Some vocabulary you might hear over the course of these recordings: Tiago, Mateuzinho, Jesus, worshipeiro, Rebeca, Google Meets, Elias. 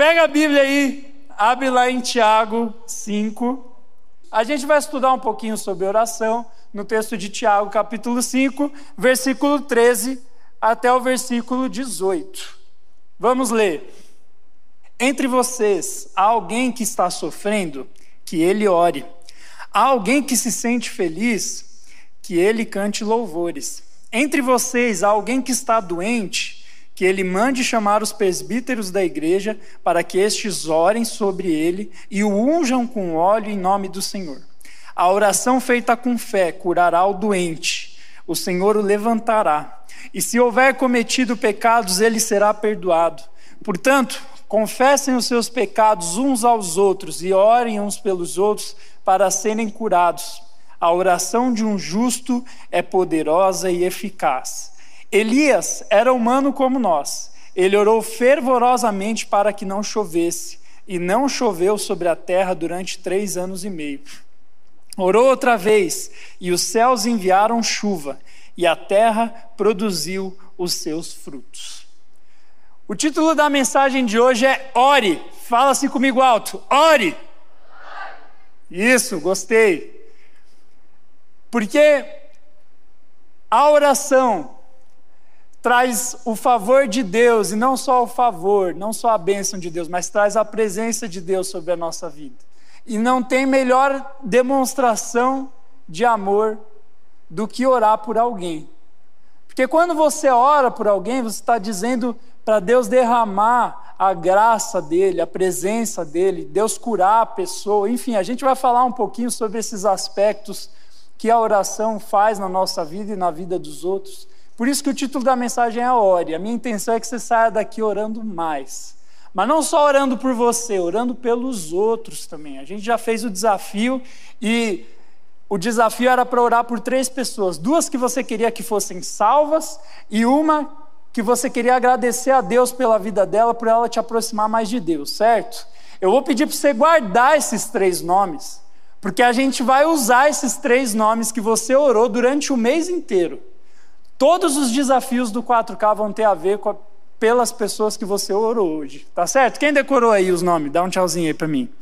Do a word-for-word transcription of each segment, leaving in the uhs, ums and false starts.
Pega a Bíblia aí, abre lá em Tiago cinco. A gente vai estudar um pouquinho sobre oração no texto de Tiago, capítulo cinco, versículo treze até o versículo dezoito. Vamos ler. Entre vocês, há alguém que está sofrendo, que ele ore. Há alguém que se sente feliz, que ele cante louvores. Entre vocês, há alguém que está doente, que ele mande chamar os presbíteros da igreja para que estes orem sobre ele e o unjam com óleo em nome do Senhor. A oração feita com fé curará o doente, o Senhor o levantará, e se houver cometido pecados, ele será perdoado. Portanto, confessem os seus pecados uns aos outros e orem uns pelos outros para serem curados. A oração de um justo é poderosa e eficaz. Elias era humano como nós. Ele orou fervorosamente para que não chovesse, e não choveu sobre a terra durante três anos e meio. Orou outra vez, e os céus enviaram chuva, e a terra produziu os seus frutos. O título da mensagem de hoje é Ore. Fala assim comigo alto: Ore! Isso, gostei. Porque a oração traz o favor de Deus, e não só o favor, não só a bênção de Deus, mas traz a presença de Deus sobre a nossa vida. E não tem melhor demonstração de amor do que orar por alguém. Porque quando você ora por alguém, você está dizendo para Deus derramar a graça dele, a presença dele, Deus curar a pessoa. Enfim, a gente vai falar um pouquinho sobre esses aspectos que a oração faz na nossa vida e na vida dos outros. Por isso que o título da mensagem é Ore. A minha intenção é que você saia daqui orando mais, mas não só orando por você, orando pelos outros também. A gente já fez o desafio, e o desafio era para orar por três pessoas, duas que você queria que fossem salvas e uma que você queria agradecer a Deus pela vida dela, por ela te aproximar mais de Deus, certo? Eu vou pedir para você guardar esses três nomes, porque a gente vai usar esses três nomes que você orou durante o mês inteiro. Todos os desafios do quatro K vão ter a ver com a, pelas pessoas que você orou hoje, tá certo? Quem decorou aí os nomes? Dá um tchauzinho aí pra mim.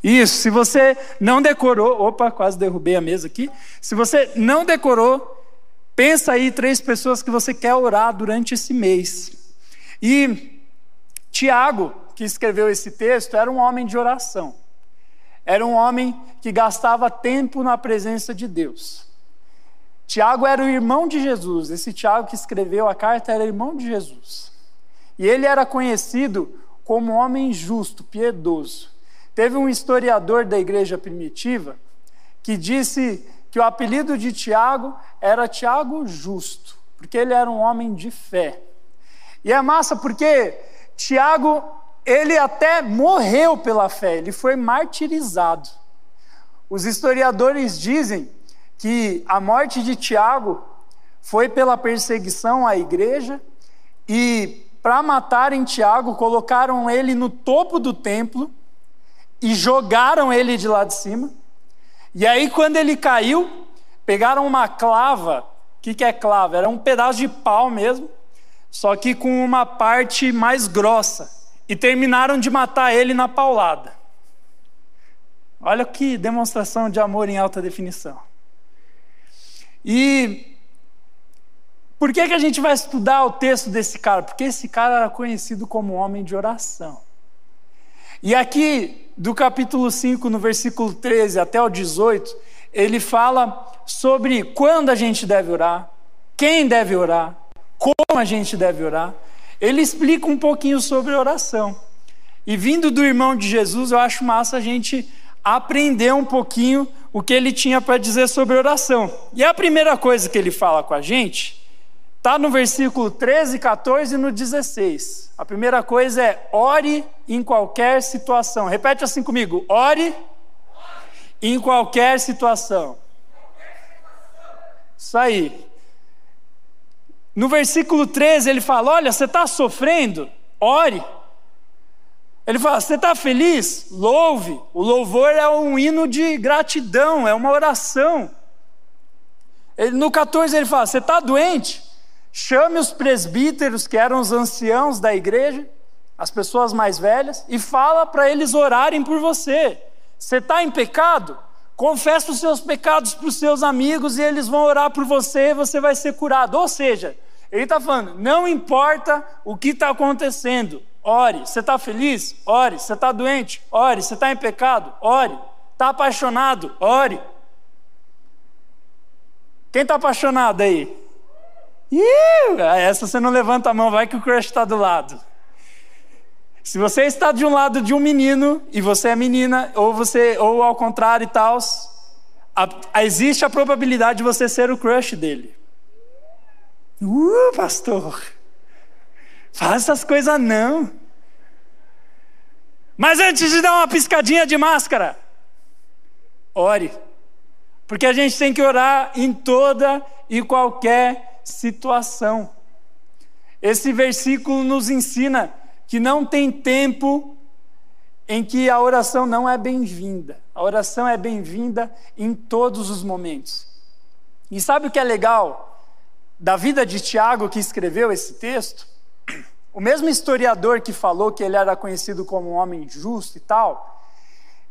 Isso, se você não decorou, opa, quase derrubei a mesa aqui. Se você não decorou, pensa aí três pessoas que você quer orar durante esse mês. E Tiago, que escreveu esse texto, era um homem de oração. Era um homem que gastava tempo na presença de Deus. Tiago era o irmão de Jesus. Esse Tiago que escreveu a carta era irmão de Jesus. E ele era conhecido como homem justo, piedoso. Teve um historiador da igreja primitiva que disse que o apelido de Tiago era Tiago Justo, porque ele era um homem de fé. E é massa porque Tiago, ele até morreu pela fé, ele foi martirizado. Os historiadores dizem que a morte de Tiago foi pela perseguição à igreja, e para matarem Tiago, colocaram ele no topo do templo e jogaram ele de lá de cima. E aí, quando ele caiu, pegaram uma clava. O que é clava? Era um pedaço de pau mesmo, só que com uma parte mais grossa, e terminaram de matar ele na paulada. Olha que demonstração de amor em alta definição. E por que que a gente vai estudar o texto desse cara? Porque esse cara era conhecido como homem de oração. E aqui, do capítulo cinco, no versículo treze até o dezoito, ele fala sobre quando a gente deve orar, quem deve orar, como a gente deve orar. Ele explica um pouquinho sobre oração. E vindo do irmão de Jesus, eu acho massa a gente aprender um pouquinho o que ele tinha para dizer sobre oração. E a primeira coisa que ele fala com a gente está no versículo treze, catorze e no dezesseis. A primeira coisa é: ore em qualquer situação. Repete assim comigo: ore, ore. Em qualquer situação. Qualquer situação. Isso aí. No versículo treze ele fala: olha, você está sofrendo? Ore. Ele fala: você está feliz? Louve. O louvor é um hino de gratidão, é uma oração. Ele, no catorze ele fala: você está doente? Chame os presbíteros, que eram os anciãos da igreja, as pessoas mais velhas, e fala para eles orarem por você. Você está em pecado? Confessa os seus pecados para os seus amigos e eles vão orar por você e você vai ser curado. Ou seja, ele está falando, não importa o que está acontecendo, ore. Você está feliz? Ore. Você está doente? Ore. Você está em pecado? Ore. Está apaixonado? Ore. Quem está apaixonado aí? Ih, essa você não levanta a mão, vai que o crush está do lado. Se você está de um lado de um menino e você é menina, ou você, ou ao contrário e tal, existe a probabilidade de você ser o crush dele. Uh, pastor, faz essas coisas não. Mas antes de dar uma piscadinha de máscara, ore. Porque a gente tem que orar em toda e qualquer situação. Esse versículo nos ensina que não tem tempo em que a oração não é bem-vinda. A oração é bem-vinda em todos os momentos. E sabe o que é legal da vida de Tiago, que escreveu esse texto? O mesmo historiador que falou que ele era conhecido como um homem justo e tal,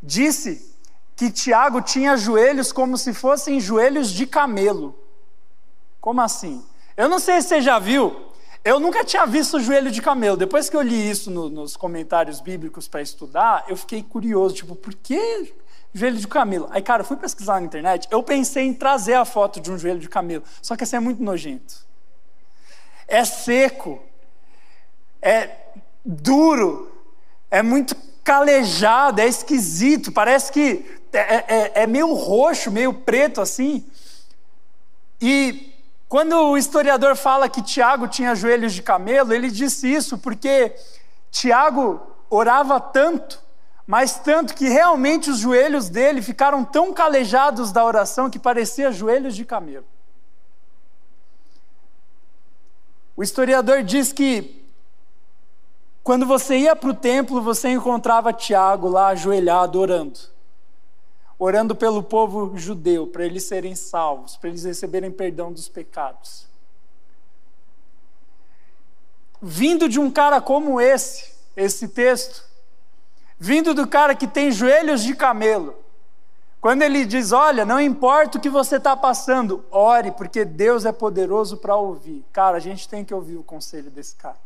disse que Tiago tinha joelhos como se fossem joelhos de camelo. Como assim? Eu não sei se você já viu. Eu nunca tinha visto o joelho de camelo. Depois que eu li isso no, nos comentários bíblicos para estudar, eu fiquei curioso, tipo, por que joelho de camelo? Aí, cara, eu fui pesquisar na internet, eu pensei em trazer a foto de um joelho de camelo, só que esse é muito nojento. É seco, é duro, é muito calejado, é esquisito, parece que é, é, é meio roxo, meio preto assim. E quando o historiador fala que Tiago tinha joelhos de camelo, ele disse isso porque Tiago orava tanto, mas tanto que realmente os joelhos dele ficaram tão calejados da oração que parecia joelhos de camelo. O historiador diz que quando você ia para o templo, você encontrava Tiago lá ajoelhado orando. orando pelo povo judeu, para eles serem salvos, para eles receberem perdão dos pecados. Vindo de um cara como esse, esse texto, vindo do cara que tem joelhos de camelo, quando ele diz, olha, não importa o que você está passando, ore, porque Deus é poderoso para ouvir. Cara, a gente tem que ouvir o conselho desse cara.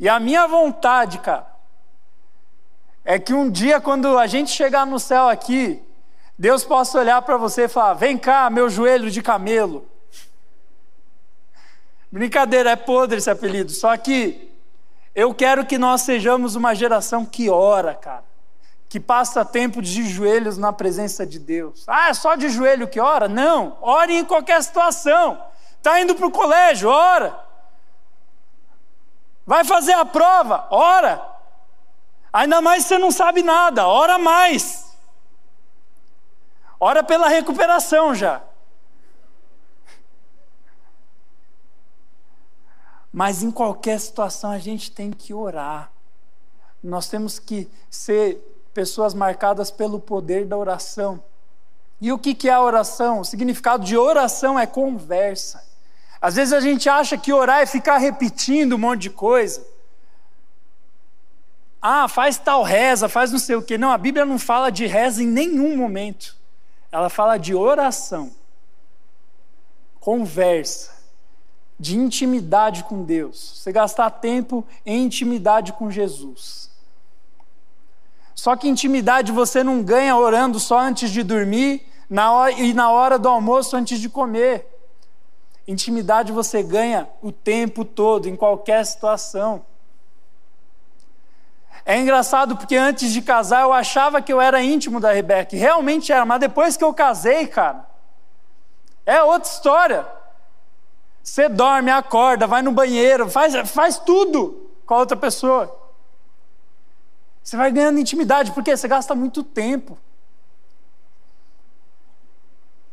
E a minha vontade, cara, é que um dia, quando a gente chegar no céu aqui, Deus possa olhar para você e falar, vem cá, meu joelho de camelo. Brincadeira, é podre esse apelido, só que eu quero que nós sejamos uma geração que ora, cara, que passa tempo de joelhos na presença de Deus. Ah, é só de joelho que ora? Não, ore em qualquer situação. Está indo para o colégio, ora. Vai fazer a prova, ora. Ainda mais se você não sabe nada, ora mais. Ora pela recuperação já. Mas em qualquer situação a gente tem que orar. Nós temos que ser pessoas marcadas pelo poder da oração. E o que é a oração? O significado de oração é conversa. Às vezes a gente acha que orar é ficar repetindo um monte de coisa. Ah, faz tal reza, faz não sei o quê. Não, a Bíblia não fala de reza em nenhum momento. Ela fala de oração, conversa, de intimidade com Deus. Você gastar tempo em intimidade com Jesus. Só que intimidade você não ganha orando só antes de dormir na hora, e na hora do almoço antes de comer. Intimidade você ganha o tempo todo, em qualquer situação. É engraçado porque antes de casar eu achava que eu era íntimo da Rebeca, realmente era, mas depois que eu casei, cara, é outra história. Você dorme, acorda, vai no banheiro, faz, faz tudo com a outra pessoa. Você vai ganhando intimidade, porque você gasta muito tempo.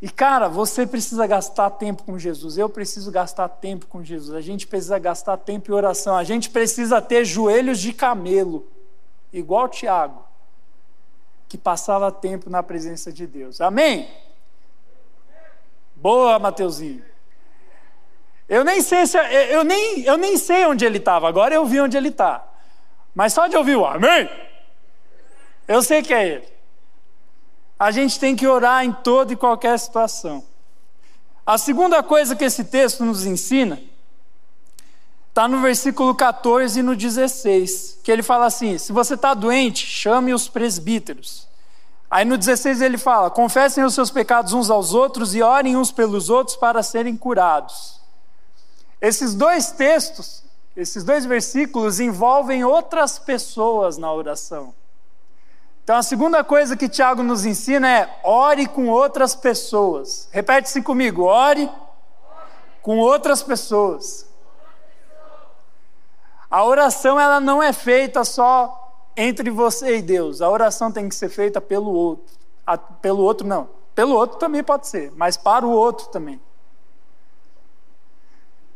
E cara, você precisa gastar tempo com Jesus, eu preciso gastar tempo com Jesus, a gente precisa gastar tempo em oração, a gente precisa ter joelhos de camelo. Igual Tiago, que passava tempo na presença de Deus. Amém? Boa, Mateuzinho. Eu nem sei se eu nem eu nem sei onde ele estava. Agora eu vi onde ele está. Mas só de ouvir o amém, eu sei que é Ele. A gente tem que orar em toda e qualquer situação. A segunda coisa que esse texto nos ensina está no versículo catorze e no dezesseis, que ele fala assim: se você está doente, chame os presbíteros. Aí no dezesseis ele fala: confessem os seus pecados uns aos outros e orem uns pelos outros para serem curados. Esses dois textos, esses dois versículos envolvem outras pessoas na oração. Então a segunda coisa que Tiago nos ensina é: ore com outras pessoas. Repete-se comigo: ore com outras pessoas. A oração, ela não é feita só entre você e Deus. A oração tem que ser feita pelo outro. A, pelo outro não, pelo outro também pode ser, mas para o outro também.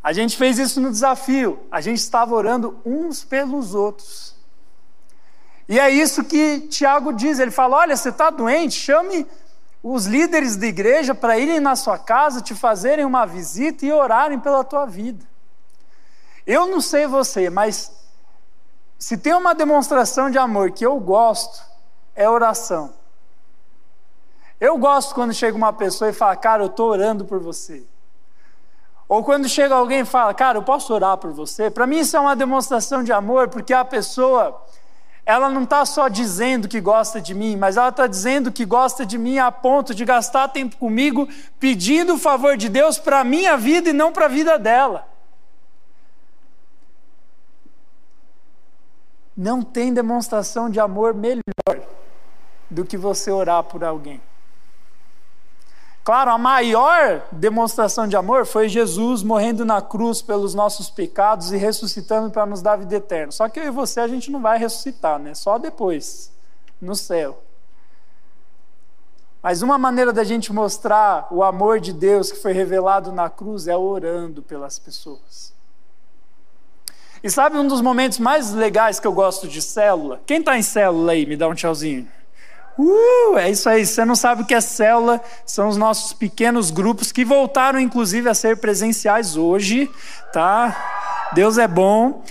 A gente fez isso no desafio, a gente estava orando uns pelos outros. E é isso que Tiago diz, ele fala: olha, você está doente, chame os líderes da igreja para irem na sua casa, te fazerem uma visita e orarem pela tua vida. Eu não sei você, mas se tem uma demonstração de amor que eu gosto, é oração. Eu gosto quando chega uma pessoa e fala: cara, eu estou orando por você. Ou quando chega alguém e fala: cara, eu posso orar por você. Para mim isso é uma demonstração de amor, porque a pessoa, ela não está só dizendo que gosta de mim, mas ela está dizendo que gosta de mim a ponto de gastar tempo comigo, pedindo o favor de Deus para a minha vida e não para a vida dela. Não tem demonstração de amor melhor do que você orar por alguém. Claro, a maior demonstração de amor foi Jesus morrendo na cruz pelos nossos pecados e ressuscitando para nos dar vida eterna. Só que eu e você, a gente não vai ressuscitar, né? Só depois, no céu. Mas uma maneira da gente mostrar o amor de Deus que foi revelado na cruz é orando pelas pessoas. E sabe um dos momentos mais legais que eu gosto de célula? Quem está em célula aí? Me dá um tchauzinho. Uh, é isso aí. Se você não sabe o que é célula, são os nossos pequenos grupos que voltaram, inclusive, a ser presenciais hoje, tá? Deus é bom.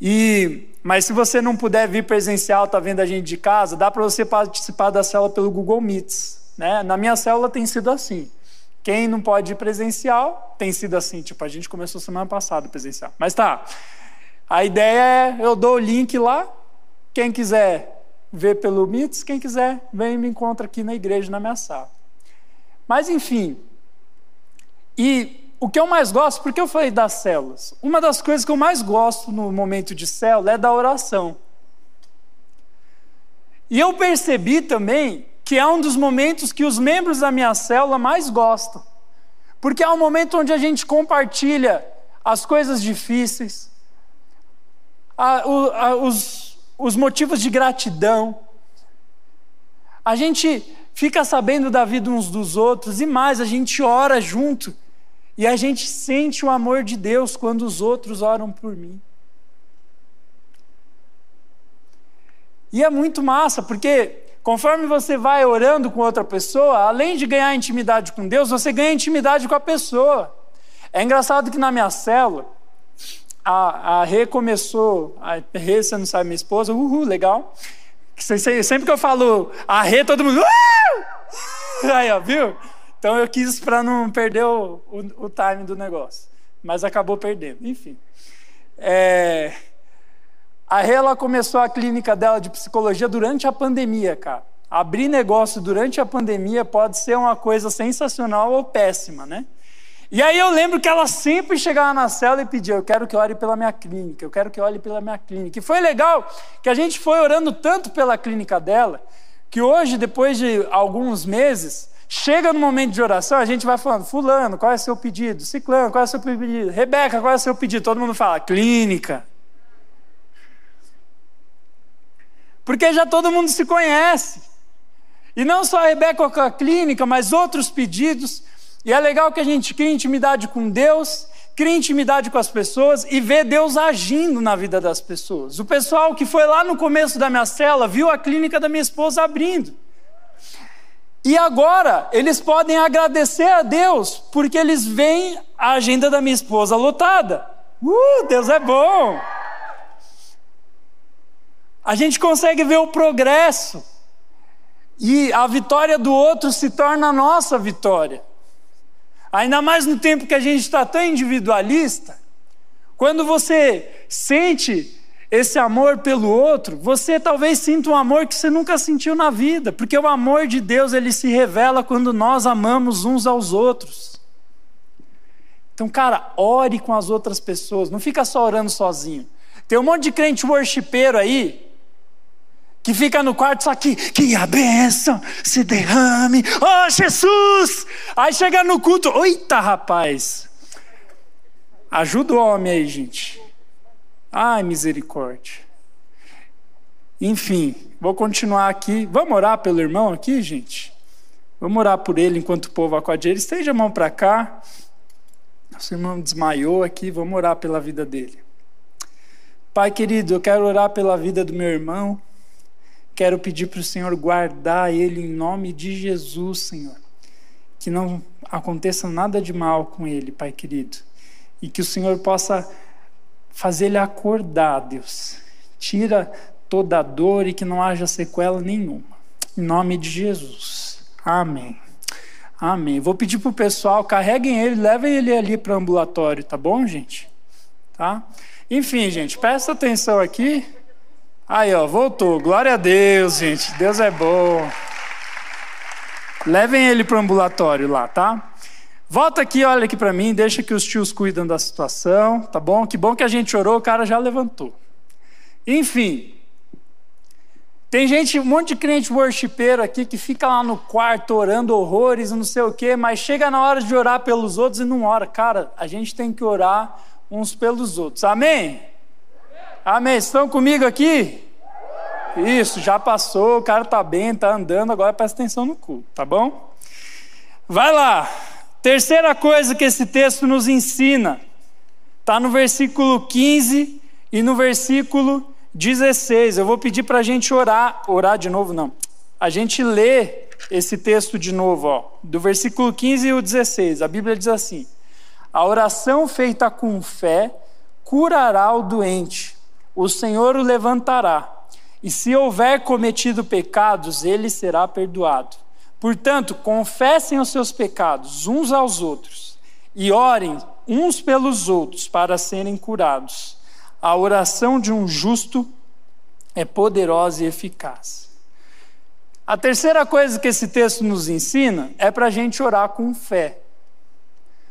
E, mas se você não puder vir presencial, está vendo a gente de casa, dá para você participar da célula pelo Google Meets, né? Na minha célula tem sido assim. Quem não pode ir presencial, tem sido assim. Tipo, a gente começou semana passada presencial. Mas tá... A ideia é, eu dou o link lá, quem quiser ver pelo Meets, quem quiser, vem e me encontra aqui na igreja, na minha sala. Mas enfim, e o que eu mais gosto, porque eu falei das células, uma das coisas que eu mais gosto no momento de célula é da oração. E eu percebi também que é um dos momentos que os membros da minha célula mais gostam, porque é um momento onde a gente compartilha as coisas difíceis, A, o, a, os, os motivos de gratidão. A gente fica sabendo da vida uns dos outros, e mais, a gente ora junto, e a gente sente o amor de Deus quando os outros oram por mim. E é muito massa, porque conforme você vai orando com outra pessoa, além de ganhar intimidade com Deus, você ganha intimidade com a pessoa. É engraçado que na minha célula, A, a Rê começou, a Rê, você não sabe, minha esposa, uhul, legal. Sempre que eu falo a Rê, todo mundo, uh! Aí, ó, viu? Então eu quis para não perder o, o, o time do negócio, mas acabou perdendo, enfim. É, a Rê, ela começou a clínica dela de psicologia durante a pandemia, cara. Abrir negócio durante a pandemia pode ser uma coisa sensacional ou péssima, né? E aí eu lembro que ela sempre chegava na célula e pedia: eu quero que ore pela minha clínica, eu quero que ore pela minha clínica. E foi legal que a gente foi orando tanto pela clínica dela, que hoje, depois de alguns meses, chega no momento de oração, a gente vai falando: fulano, qual é seu pedido? Ciclano, qual é seu pedido? Rebeca, qual é seu pedido? Todo mundo fala: clínica. Porque já todo mundo se conhece. E não só a Rebeca com a clínica, mas outros pedidos. E é legal que a gente cria intimidade com Deus, cria intimidade com as pessoas e vê Deus agindo na vida das pessoas. O pessoal que foi lá no começo da minha célula viu a clínica da minha esposa abrindo. E agora eles podem agradecer a Deus porque eles veem a agenda da minha esposa lotada. Uh, Deus é bom! a gente consegue ver o progresso, e a vitória do outro se torna a nossa vitória, ainda mais no tempo que a gente está tão individualista. Quando você sente esse amor pelo outro, você talvez sinta um amor que você nunca sentiu na vida, porque o amor de Deus, ele se revela quando nós amamos uns aos outros. Então, cara, ore com as outras pessoas, não fica só orando sozinho. Tem um monte de crente worshipeiro aí, que fica no quarto só que, que a bênção se derrame, oh Jesus, aí chega no culto, eita rapaz, ajuda o homem aí, gente, ai misericórdia. Enfim, vou continuar aqui, vamos orar pelo irmão aqui, gente, vamos orar por ele enquanto o povo acorde. Ele esteja a mão para cá, nosso irmão desmaiou aqui, vamos orar pela vida dele. Pai querido, eu quero orar pela vida do meu irmão, quero pedir para o Senhor guardar ele em nome de Jesus, Senhor, que não aconteça nada de mal com ele, Pai querido, e que o Senhor possa fazer ele acordar, Deus, tira toda a dor e que não haja sequela nenhuma, em nome de Jesus, amém, amém. Vou pedir para o pessoal, carreguem ele, levem ele ali para o ambulatório, tá bom, gente? Tá? Enfim, gente, presta atenção aqui. Aí, ó, voltou. Glória a Deus, gente. Deus é bom. Levem ele pro ambulatório lá, tá? Volta aqui, olha aqui para mim. Deixa que os tios cuidam da situação, tá bom? Que bom que a gente orou, o cara já levantou. Enfim. Tem gente, um monte de crente worshipeiro aqui que fica lá no quarto orando horrores, não sei o quê, mas chega na hora de orar pelos outros e não ora. Cara, a gente tem que orar uns pelos outros, amém? Amém, estão comigo aqui? Isso, já passou, o cara tá bem, tá andando, agora presta atenção no culto, tá bom? Vai lá, terceira coisa que esse texto nos ensina, tá no versículo quinze e no versículo dezesseis, eu vou pedir pra gente orar, orar de novo não, a gente lê esse texto de novo, ó, do versículo quinze e o dezesseis, a Bíblia diz assim: a oração feita com fé curará o doente, o Senhor o levantará, e se houver cometido pecados, ele será perdoado. Portanto, confessem os seus pecados uns aos outros, e orem uns pelos outros para serem curados. A oração de um justo é poderosa e eficaz. A terceira coisa que esse texto nos ensina é para a gente orar com fé.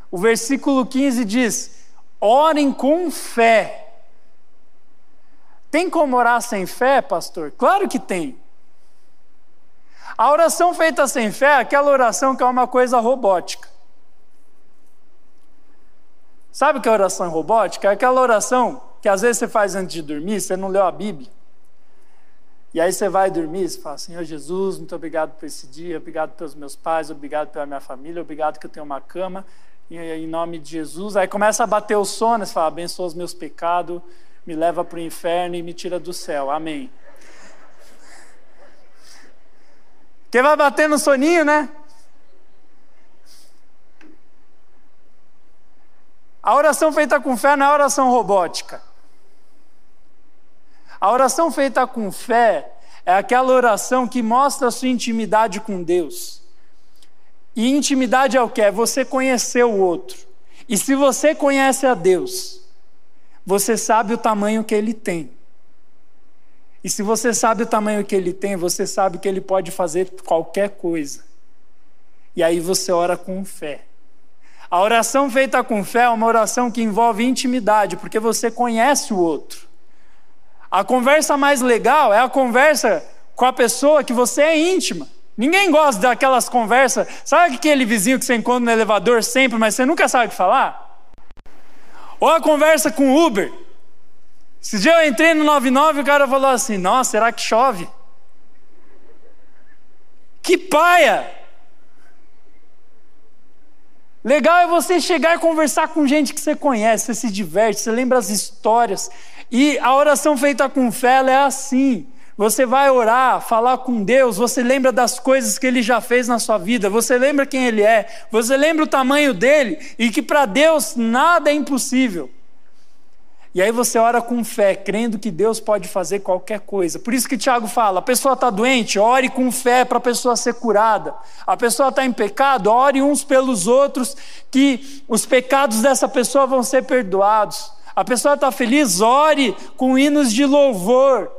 O versículo quinze diz: orem com fé. Tem como orar sem fé, pastor? Claro que tem. A oração feita sem fé é aquela oração que é uma coisa robótica. Sabe o que é oração robótica? É aquela oração que às vezes você faz antes de dormir, você não leu a Bíblia. E aí você vai dormir e fala: Senhor Jesus, muito obrigado por esse dia, obrigado pelos meus pais, obrigado pela minha família, obrigado que eu tenho uma cama, em nome de Jesus. Aí começa a bater o sono, você fala: abençoa os meus pecados, me leva para o inferno e me tira do céu, amém. Porque vai bater no soninho, né? A oração feita com fé não é oração robótica. A oração feita com fé é aquela oração que mostra a sua intimidade com Deus. E intimidade é o que? É você conhecer o outro. E se você conhece a Deus, você sabe o tamanho que Ele tem. E se você sabe o tamanho que Ele tem, você sabe que Ele pode fazer qualquer coisa. E aí você ora com fé. A oração feita com fé é uma oração que envolve intimidade, porque você conhece o outro. A conversa mais legal é a conversa com a pessoa que você é íntima. Ninguém gosta daquelas conversas. Sabe aquele vizinho que você encontra no elevador sempre, mas você nunca sabe o que falar? Ou a conversa com o Uber. Esse dia eu entrei no noventa e nove e o cara falou assim: nossa, será que chove? Que paia! Legal é você chegar e conversar com gente que você conhece, você se diverte, você lembra as histórias. E a oração feita com fé, ela é assim. Você vai orar, falar com Deus, você lembra das coisas que Ele já fez na sua vida, você lembra quem Ele é, você lembra o tamanho dEle, e que para Deus nada é impossível. E aí você ora com fé, crendo que Deus pode fazer qualquer coisa. Por isso que Tiago fala, a pessoa está doente, ore com fé para a pessoa ser curada. A pessoa está em pecado, ore uns pelos outros, que os pecados dessa pessoa vão ser perdoados. A pessoa está feliz, ore com hinos de louvor.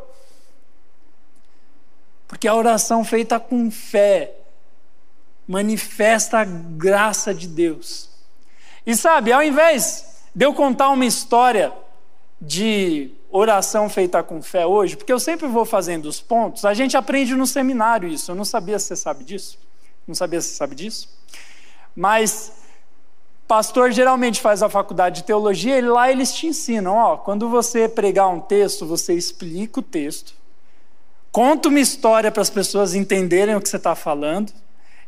Porque a oração feita com fé manifesta a graça de Deus. E sabe, ao invés de eu contar uma história de oração feita com fé hoje, porque eu sempre vou fazendo os pontos, a gente aprende no seminário isso. Eu não sabia se você sabe disso, não sabia se você sabe disso, mas pastor geralmente faz a faculdade de teologia e lá eles te ensinam, ó, quando você pregar um texto, você explica o texto, conta uma história para as pessoas entenderem o que você está falando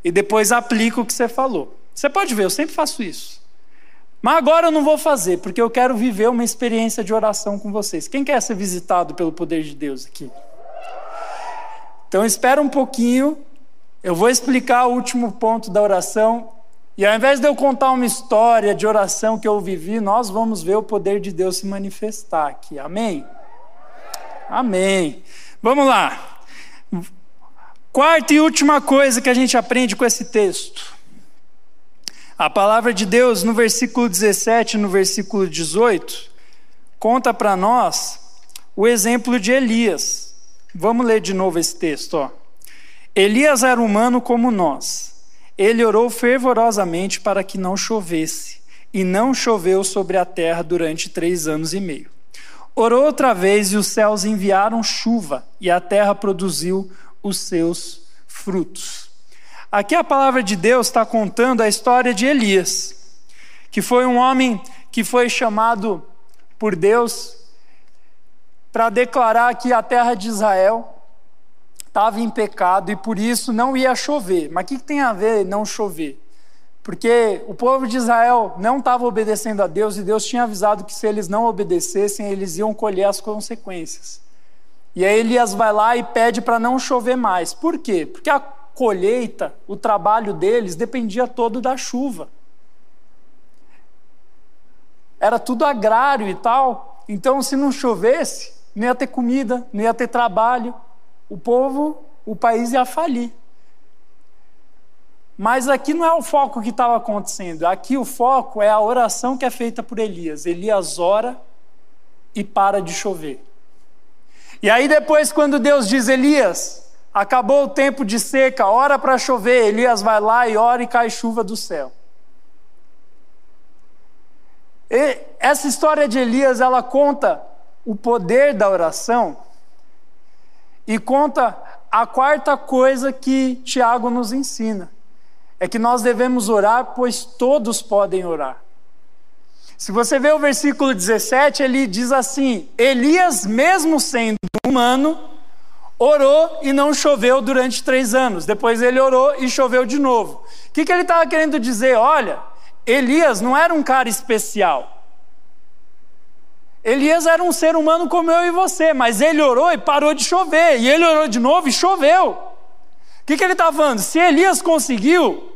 e depois aplica o que você falou. Você pode ver, eu sempre faço isso. Mas agora eu não vou fazer, porque eu quero viver uma experiência de oração com vocês. Quem quer ser visitado pelo poder de Deus aqui? Então espera um pouquinho, eu vou explicar o último ponto da oração, e ao invés de eu contar uma história de oração que eu vivi, nós vamos ver o poder de Deus se manifestar aqui, amém? Amém. Vamos lá. Quarta e última coisa que a gente aprende com esse texto. A palavra de Deus, no versículo dezessete, no versículo dezoito, conta para nós o exemplo de Elias. Vamos ler de novo esse texto, ó. Elias era humano como nós. Ele orou fervorosamente para que não chovesse, e não choveu sobre a terra durante três anos e meio. Orou outra vez e os céus enviaram chuva, e a terra produziu os seus frutos. Aqui a palavra de Deus está contando a história de Elias, que foi um homem que foi chamado por Deus para declarar que a terra de Israel estava em pecado e por isso não ia chover. Mas o que tem a ver não chover? Porque o povo de Israel não estava obedecendo a Deus e Deus tinha avisado que se eles não obedecessem, eles iam colher as consequências. E aí Elias vai lá e pede para não chover mais. Por quê? Porque a colheita, o trabalho deles dependia todo da chuva, era tudo agrário e tal, então se não chovesse, não ia ter comida, não ia ter trabalho, o povo, o país ia falir. Mas aqui não é o foco que estava acontecendo, aqui o foco é a oração que é feita por Elias. Elias ora e para de chover. E aí depois, quando Deus diz, Elias, acabou o tempo de seca, ora para chover, Elias vai lá e ora e cai chuva do céu. E essa história de Elias, ela conta o poder da oração e conta a quarta coisa que Tiago nos ensina, é que nós devemos orar, pois todos podem orar. Se você vê o versículo dezessete, ele diz assim, Elias, mesmo sendo humano, orou e não choveu durante três anos. Depois ele orou e choveu de novo. O que, que ele estava querendo dizer? Olha, Elias não era um cara especial. Elias era um ser humano como eu e você, mas ele orou e parou de chover. E ele orou de novo e choveu. O que, que ele estava falando? Se Elias conseguiu,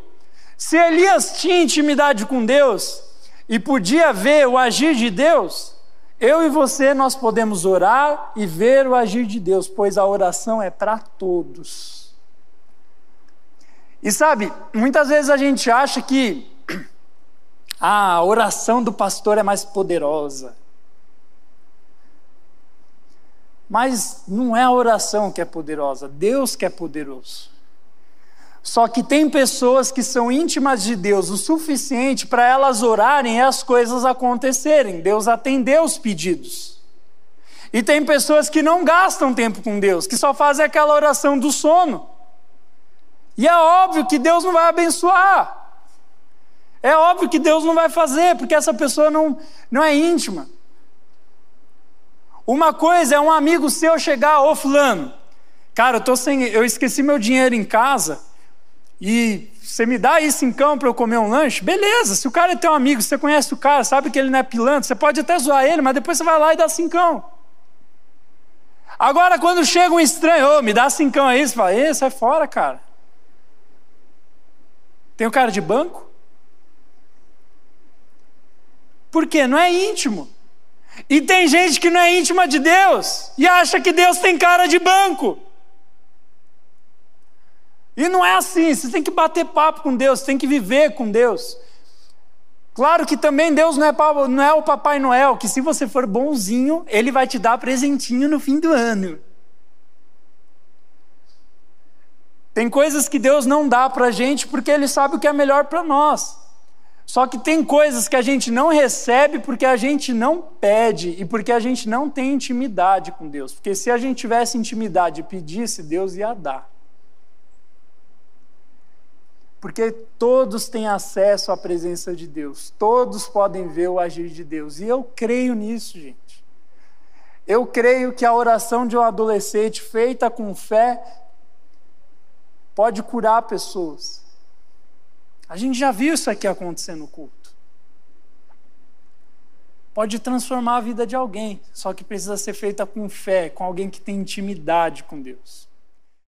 se Elias tinha intimidade com Deus e podia ver o agir de Deus, eu e você, nós podemos orar e ver o agir de Deus, pois a oração é para todos. E sabe, muitas vezes a gente acha que a oração do pastor é mais poderosa. Mas não é a oração que é poderosa, Deus que é poderoso. Só que tem pessoas que são íntimas de Deus o suficiente para elas orarem e as coisas acontecerem. Deus atendeu os pedidos. E tem pessoas que não gastam tempo com Deus, que só fazem aquela oração do sono. E é óbvio que Deus não vai abençoar. É óbvio que Deus não vai fazer, porque essa pessoa não, não é íntima. Uma coisa é um amigo seu chegar, ô fulano, cara, eu, tô sem, eu esqueci meu dinheiro em casa, e você me dá isso em cão para eu comer um lanche? Beleza, se o cara é teu amigo, você conhece o cara, sabe que ele não é pilantra, você pode até zoar ele, mas depois você vai lá e dá cincão. Agora quando chega um estranho, oh, me dá cincão aí, você fala, ei, sai fora, cara. Tem o cara de banco? Por quê? Não é íntimo. E tem gente que não é íntima de Deus e acha que Deus tem cara de banco. E não é assim, você tem que bater papo com Deus, tem que viver com Deus. Claro que também Deus não é, não é o Papai Noel, que se você for bonzinho, ele vai te dar presentinho no fim do ano. Tem coisas que Deus não dá pra gente porque ele sabe o que é melhor para nós. Só que tem coisas que a gente não recebe porque a gente não pede e porque a gente não tem intimidade com Deus. Porque se a gente tivesse intimidade e pedisse, Deus ia dar. Porque todos têm acesso à presença de Deus, todos podem ver o agir de Deus. E eu creio nisso, gente. Eu creio que a oração de um adolescente feita com fé pode curar pessoas. A gente já viu isso aqui acontecer no culto. Pode transformar a vida de alguém, só que precisa ser feita com fé, com alguém que tem intimidade com Deus.